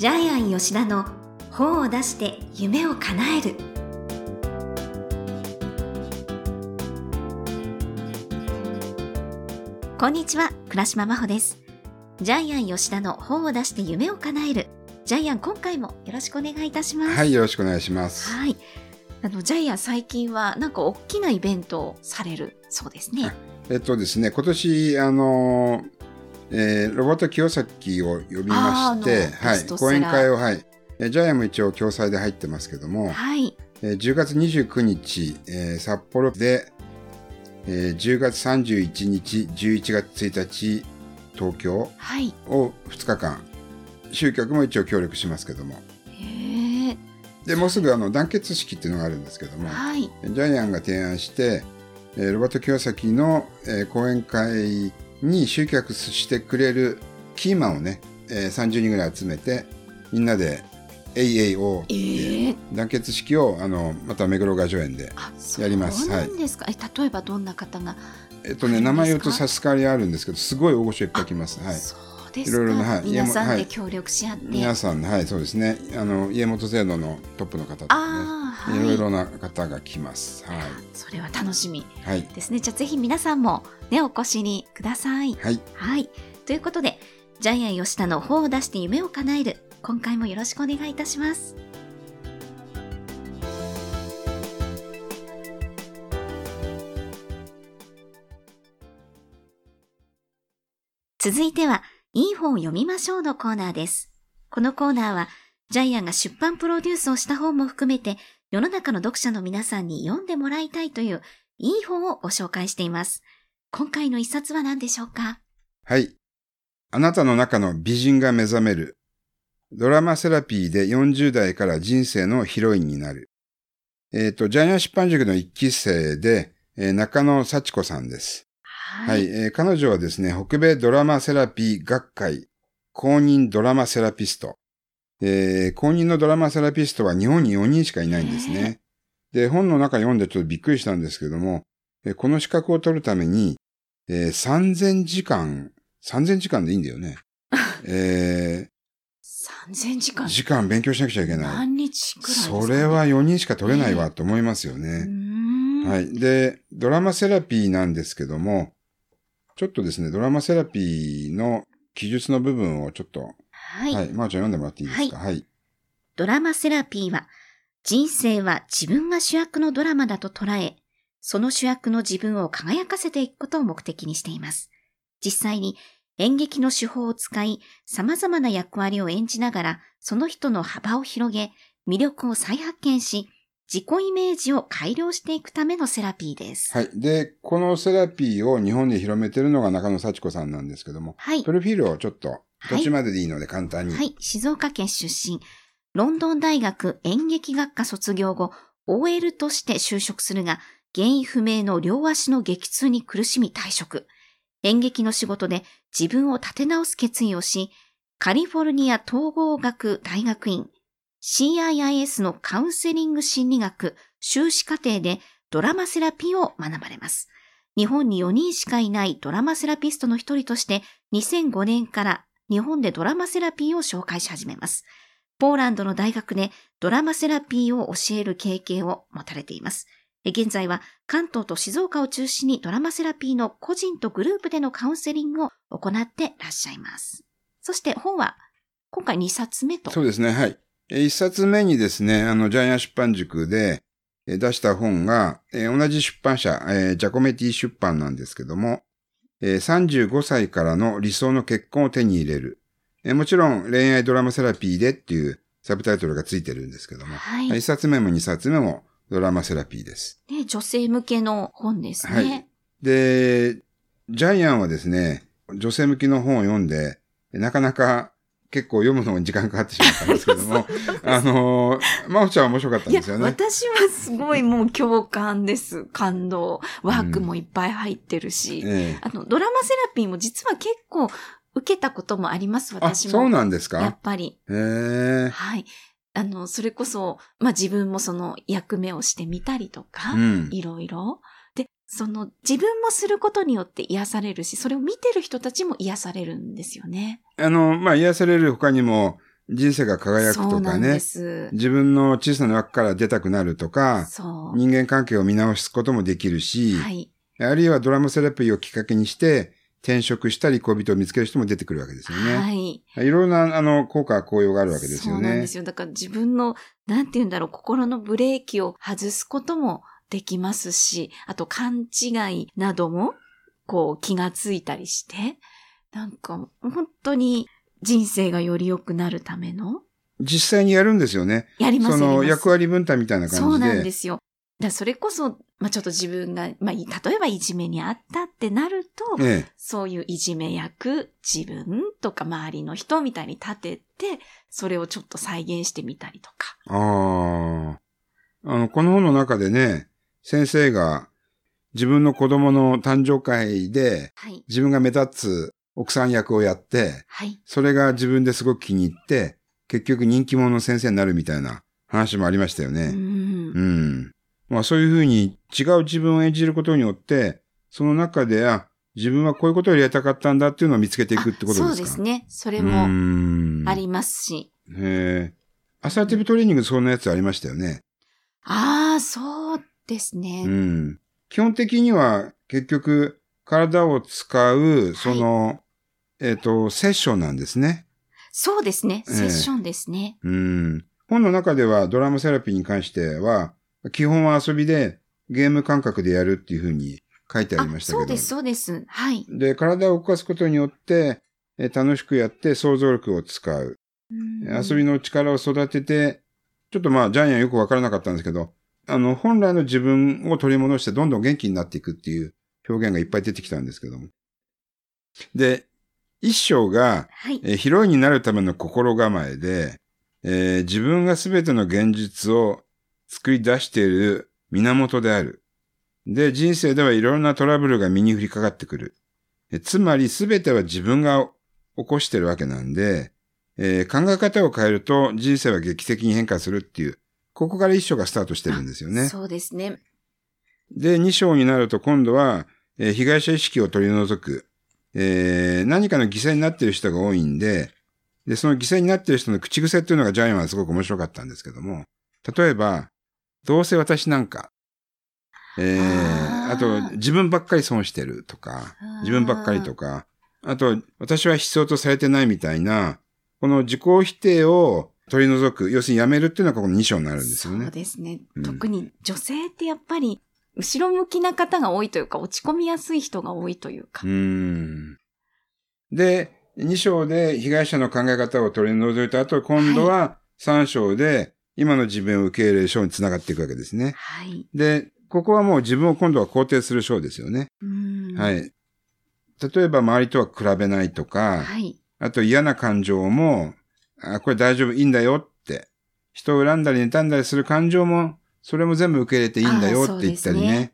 ジャイアン吉田の本を出して夢を叶える。こんにちは、倉島真帆です。ジャイアン吉田の本を出して夢を叶える。ジャイアン、今回もよろしくお願いいたします。はい、よろしくお願いします。はい、ジャイアン最近はなんか大きなイベントをされるそうですね。ですね、今年ロバート清崎を呼びまして、はい、講演会を、はい、ジャイアンも一応共催で入ってますけども、はい、10月29日、札幌で、10月31日11月1日東京を2日間、はい、集客も一応協力しますけども、でもうすぐ団結式っていうのがあるんですけども、はい、ジャイアンが提案してロバート清崎の講演会に集客してくれるキーマンをね、30人ぐらい集めて、みんなで AAO っていう団結式をまた目黒雅叙園でやります。そうなんですか。はい、例えばどんな方が名前言うと差し替わあるんですけど、すごい大御所いっぱい来ます。はい、そうですか。いろいろな、はい、皆さんで協力し合って、はい、皆さん、はい、そうですね、家元制度のトップの方とかね、いろいろな方が来ます。はい、それは楽しみですね。はい、じゃあぜひ皆さんも、ね、お越しにください。はい、はい、ということで、ジャイアン吉田の本を出して夢を叶える、今回もよろしくお願いいたします。続いては、いい本を読みましょうのコーナーです。このコーナーは、ジャイアンが出版プロデュースをした本も含めて、世の中の読者の皆さんに読んでもらいたいといういい本をご紹介しています。今回の一冊は何でしょうか？はい。あなたの中の美人が目覚める。ドラマセラピーで40代から人生のヒロインになる。ジャイアン出版塾の一期生で、中野幸子さんです。はい。彼女はですね、北米ドラマセラピー学会公認ドラマセラピスト。公認のドラマセラピストは日本に4人しかいないんですね。で、本の中読んでちょっとびっくりしたんですけども、この資格を取るために、3000時間でいいんだよね。3000時間、時間勉強しなくちゃいけない。何日くらいですかね。それは4人しか取れないわと思いますよね。はい。で、ドラマセラピーなんですけども、ちょっとですね、ドラマセラピーの記述の部分をちょっと、はい。はい。まあ、じゃあ読んでもらっていいですか。はい。はい。ドラマセラピーは、人生は自分が主役のドラマだと捉え、その主役の自分を輝かせていくことを目的にしています。実際に演劇の手法を使い、様々な役割を演じながら、その人の幅を広げ、魅力を再発見し、自己イメージを改良していくためのセラピーです。はい。で、このセラピーを日本で広めているのが中野幸子さんなんですけども、はい。プロフィールをちょっと、どっちまででいいので簡単に。はい。はい、静岡県出身。ロンドン大学演劇学科卒業後、OL として就職するが、原因不明の両足の激痛に苦しみ退職。演劇の仕事で自分を立て直す決意をし、カリフォルニア統合学大学院、CIIS のカウンセリング心理学修士課程でドラマセラピーを学ばれます。日本に4人しかいないドラマセラピストの一人として、2005年から日本でドラマセラピーを紹介し始めます。ポーランドの大学でドラマセラピーを教える経験を持たれています。現在は関東と静岡を中心にドラマセラピーの個人とグループでのカウンセリングを行ってらっしゃいます。そして本は今回2冊目と。そうですね、はい。1冊目にですね、ジャイアン出版塾で出した本が、同じ出版社、ジャコメティ出版なんですけども、35歳からの理想の結婚を手に入れる。もちろん恋愛ドラマセラピーでっていうサブタイトルがついてるんですけども、はい、1冊目も2冊目もドラマセラピーです。ね、女性向けの本ですね。はい。で、ジャイアンはですね、女性向けの本を読んで、なかなか結構読むのに時間かかってしまったんですけども、真帆ちゃんは面白かったんですよね。いや、私はすごいもう共感です。感動。ワークもいっぱい入ってるし、ドラマセラピーも実は結構受けたこともあります、私も。あ、そうなんですか？やっぱり。はい。それこそ、まあ、自分もその役目をしてみたりとか、いろいろ。その自分もすることによって癒されるし、それを見てる人たちも癒されるんですよね。まあ、癒される他にも、人生が輝くとかね、自分の小さな枠から出たくなるとか、人間関係を見直すこともできるし、はい、あるいはドラマセラピーをきっかけにして転職したり恋人を見つける人も出てくるわけですよね。はい。いろんな効果、効用があるわけですよね。そうなんですよ。だから自分の心のブレーキを外すこともできますし、あと勘違いなども気がついたりして、本当に人生がより良くなるための実際にやるんですよね。やります。役割分担みたいな感じで。そうなんですよ。だそれこそ、ちょっと自分が、例えばいじめにあったってなると、ええ、そういういじめ役、自分とか周りの人みたいに立てて、それをちょっと再現してみたりとか。この本の中でね、先生が自分の子供の誕生会で、はい、自分が目立つ奥さん役をやって、はい、それが自分ですごく気に入って、結局人気者の先生になるみたいな話もありましたよね。うん。そういうふうに違う自分を演じることによって、その中で、自分はこういうことをやりたかったんだっていうのを見つけていくってことですか？そうですね。それもありますし。アサーティブトレーニングそんなやつありましたよね。そうですね。うん。基本的には結局体を使う、はい、セッションなんですね。そうですね。セッションですね。うん。本の中ではドラマセラピーに関しては、基本は遊びでゲーム感覚でやるっていうふうに書いてありましたけど。そうです、そうです。はい。で、体を動かすことによって、楽しくやって想像力を使う。遊びの力を育てて、ちょっとジャイアンよくわからなかったんですけど、本来の自分を取り戻してどんどん元気になっていくっていう表現がいっぱい出てきたんですけども。で、一章が、はい、ヒロインになるための心構えで、自分がすべての現実を作り出している源である。で、人生ではいろんなトラブルが身に降りかかってくる。つまりすべては自分が起こしてるわけなんで、考え方を変えると人生は劇的に変化するっていう、ここから一章がスタートしてるんですよね。そうですね。で、二章になると今度は、被害者意識を取り除く、何かの犠牲になっている人が多いんで、で、その犠牲になっている人の口癖っていうのがジャイアンはすごく面白かったんですけども、例えば、どうせ私なんか、あと、自分ばっかり損してるとか、自分ばっかりとか、あと、私は必要とされてないみたいな、この自己否定を取り除く、要するにやめるっていうのがこの2章になるんですよね。そうですね。うん、特に女性ってやっぱり、後ろ向きな方が多いというか、落ち込みやすい人が多いというか。で、2章で被害者の考え方を取り除いた後、今度は3章で今の自分を受け入れる章につながっていくわけですね。はい。で、ここはもう自分を今度は肯定する章ですよね。はい。例えば周りとは比べないとか、はい。あと嫌な感情も、これ大丈夫、いいんだよって。人を恨んだり妬んだりする感情も、それも全部受け入れていいんだよって言ったりね。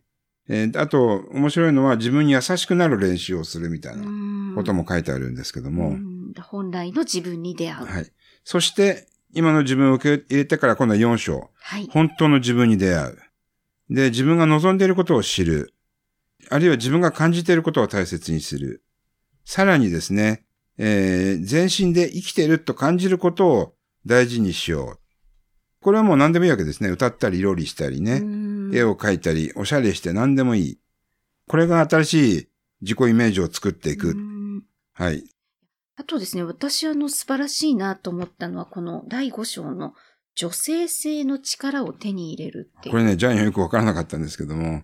あと、面白いのは自分に優しくなる練習をするみたいなことも書いてあるんですけども。本来の自分に出会う。はい。そして、今の自分を受け入れてから今度は4章。はい。本当の自分に出会う。で、自分が望んでいることを知る。あるいは自分が感じていることを大切にする。さらにですね、全身で生きていると感じることを大事にしよう。これはもう何でもいいわけですね。歌ったり料理したりね。絵を描いたり、おしゃれして何でもいい。これが新しい自己イメージを作っていく。はい。あとですね、私素晴らしいなと思ったのは、この第5章の女性性の力を手に入れるっていう。これね、ジャイアンよくわからなかったんですけども。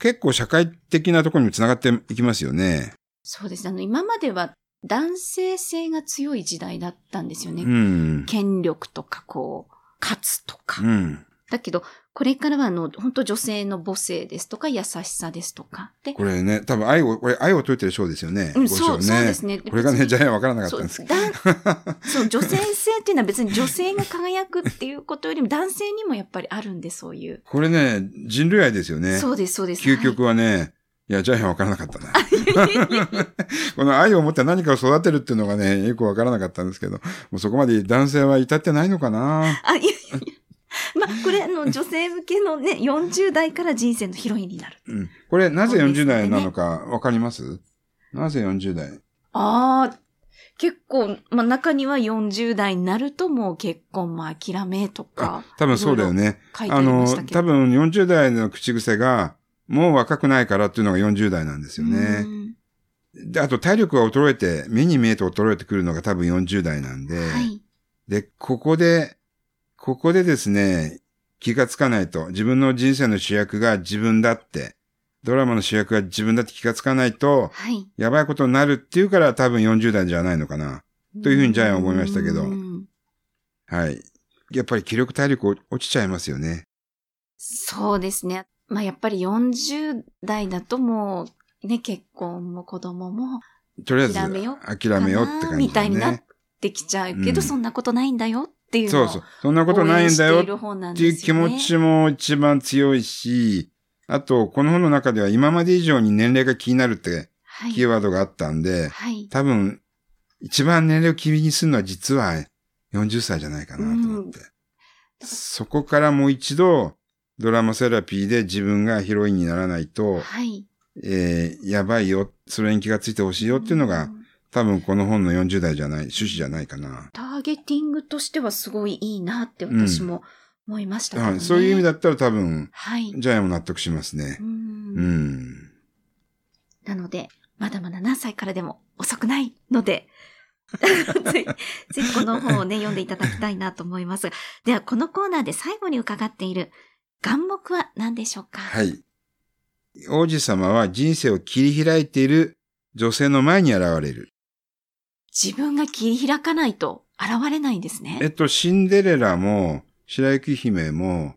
結構社会的なところにもつながっていきますよね。そうです。今までは、男性性が強い時代だったんですよね。権力とか勝つとか。だけど、これからは本当女性の母性ですとか優しさですとか。で、これね、多分愛を説いてる章ですよね。うん、そうですね。これがね、ジャイアンわからなかったんですけど。そう、女性性っていうのは別に女性が輝くっていうことよりも男性にもやっぱりあるんで、そういう。これね、人類愛ですよね。そうです、そうです。究極はね、はいジャイアンわからなかったな。この愛を持って何かを育てるっていうのがね、よくわからなかったんですけど、もうそこまで男性は至ってないのかな。これ女性向けのね、40代から人生のヒロインになる。これなぜ40代なのかわかります？なぜ40代？結構、まあ、中には40代になるともう結婚も諦めとか。多分そうだよね。多分40代の口癖が、もう若くないからっていうのが40代なんですよね。で、あと体力が衰えて、目に見えて衰えてくるのが多分40代なんで、はい、で、ここでですね、気がつかないと、自分の人生の主役が自分だって、ドラマの主役が自分だって気がつかないと、はい、やばいことになるっていうから多分40代じゃないのかな、というふうにジャイアンは思いましたけど、はい。やっぱり気力体力落ちちゃいますよね。そうですね。まあやっぱり40代だともう、ね、結婚も子供も、とりあえず諦めようって感じ、ね、みたいになってきちゃうけど、そんなことないんだよ。っていうそうそう。そんなことないんだよっていう気持ちも一番強いし、あと、この本の中では今まで以上に年齢が気になるってキーワードがあったんで、はい、多分、一番年齢を気にするのは実は40歳じゃないかなと思って。そこからもう一度、ドラマセラピーで自分がヒロインにならないと、はい、やばいよ、それに気がついてほしいよっていうのが、多分この本の40代じゃない、趣旨じゃないかな。ターゲティングとしてはすごいいいなって私も思いましたけどね、うん。そういう意味だったら多分、はい、ジャイアンも納得しますね。なので、まだまだ何歳からでも遅くないので、ぜひこの本をね、読んでいただきたいなと思いますが。では、このコーナーで最後に伺っている眼目は何でしょうか？はい。王子様は人生を切り開いている女性の前に現れる。自分が切り開かないと現れないんですね。シンデレラも、白雪姫も、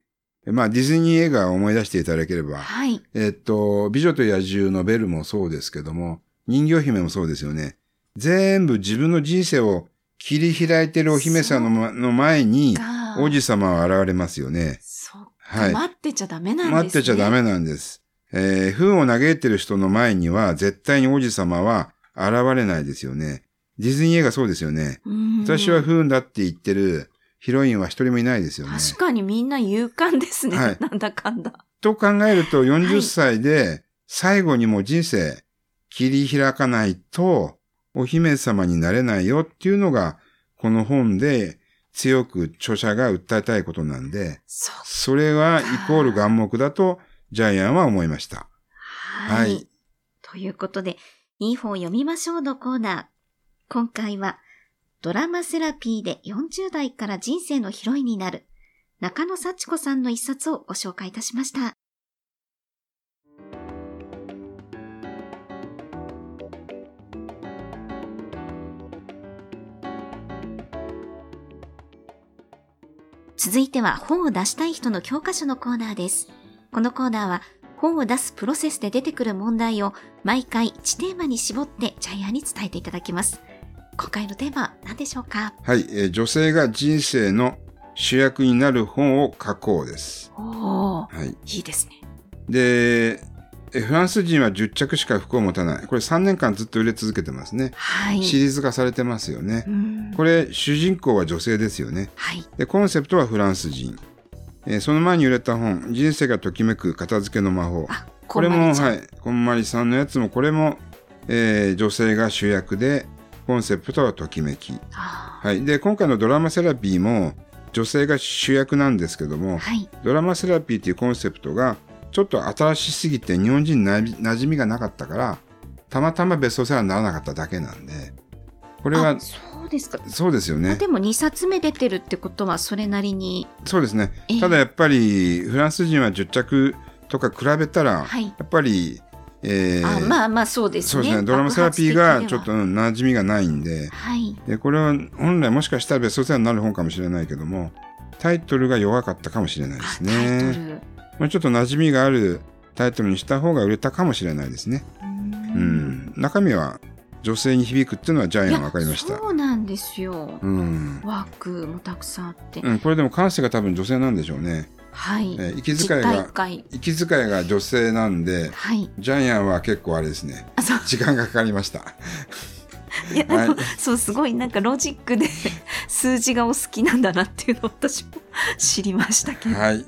まあ、ディズニー映画を思い出していただければ、はい。美女と野獣のベルもそうですけども、人魚姫もそうですよね。全部自分の人生を切り開いているお姫様の前に、王子様は現れますよね。そう。はい。待ってちゃダメなんですね。待ってちゃダメなんです。不運を嘆いている人の前には、絶対に王子様は現れないですよね。ディズニー映画そうですよね。私は不運だって言ってるヒロインは一人もいないですよね。確かにみんな勇敢ですね。はい、なんだかんだ。と考えると40歳で最後にも人生切り開かないとお姫様になれないよっていうのがこの本で強く著者が訴えたいことなんで、それはイコール眼目だとジャイアンは思いました。はい。ということで、いい本を読みましょうのコーナー。今回はドラマセラピーで40代から人生のヒロインになる中野幸子さんの一冊をご紹介いたしました。続いては本を出したい人の教科書のコーナーです。このコーナーは本を出すプロセスで出てくる問題を毎回1テーマに絞ってジャイアンに伝えていただきます。今回のテーマは何でしょうか？はい、女性が人生の主役になる本を書こうです。おー、はい、いいですね。で、フランス人は10着しか服を持たない。これ3年間ずっと売れ続けてますね。はい。シリーズ化されてますよね。これ主人公は女性ですよね。はい。で、コンセプトはフランス人。その前に売れた本、人生がときめく片付けの魔法。これも、はい。こんまりさんのやつも、これも、女性が主役で、コンセプトはときめき。はい。で、今回のドラマセラピーも女性が主役なんですけども、はい、ドラマセラピーというコンセプトがちょっと新しすぎて日本人に馴染みがなかったから、たまたまベストセラーにならなかっただけなんで、これは、そうですか。そうですよね。まあ、でも2冊目出てるってことはそれなりに。そうですね。ただやっぱりフランス人は10着とか比べたら、はい、やっぱりまあまあそうですね。そうですね。ドラマセラピーがちょっと馴染みがないんで、はい、でこれは本来もしかしたらベストセラーになる本かもしれないけども、タイトルが弱かったかもしれないですね。タイトル。もうちょっと馴染みがあるタイトルにした方が売れたかもしれないですね。中身は女性に響くっていうのはジャイアン分かりました。そうなんですよ。ワークもたくさんあって。これでも感性が多分女性なんでしょうね。はい。息遣いが女性なんで、はい、ジャイアンは結構あれですね。時間がかかりました。いや、はい、そうすごいなんかロジックで数字がお好きなんだなっていうのを私も知りましたけど。はい。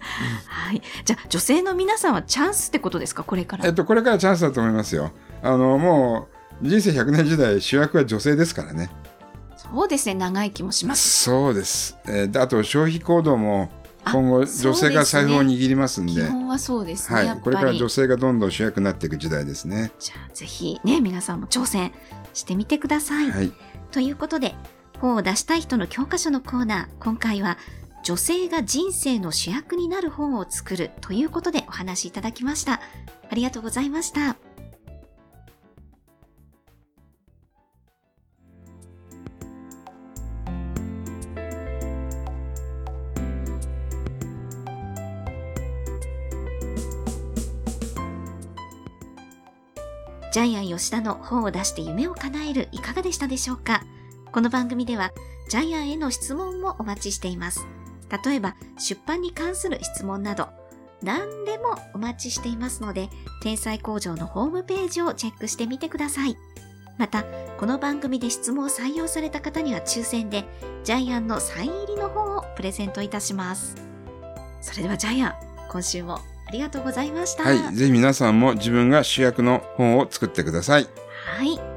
はい。じゃあ女性の皆さんはチャンスってことですか、これから？これからチャンスだと思いますよ。もう人生100年時代主役は女性ですからね。そうですね、長生きもします。そうです、あと消費行動も今後、女性が財布を握りますんで、基本はそうですね、はい、これから女性がどんどん主役になっていく時代ですね。じゃあぜひ、ね、皆さんも挑戦してみてください、はい、ということで本を出したい人の教科書のコーナー、今回は女性が人生の主役になる本を作るということでお話いただきました。ありがとうございました。ジャイアン吉田の本を出して夢を叶える、いかがでしたでしょうか。この番組ではジャイアンへの質問もお待ちしています。例えば出版に関する質問など何でもお待ちしていますので、天才工場のホームページをチェックしてみてください。またこの番組で質問を採用された方には抽選でジャイアンのサイン入りの本をプレゼントいたします。それではジャイアン、今週もありがとうございました。はい、ぜひ皆さんも自分が主役の本を作ってください。はい。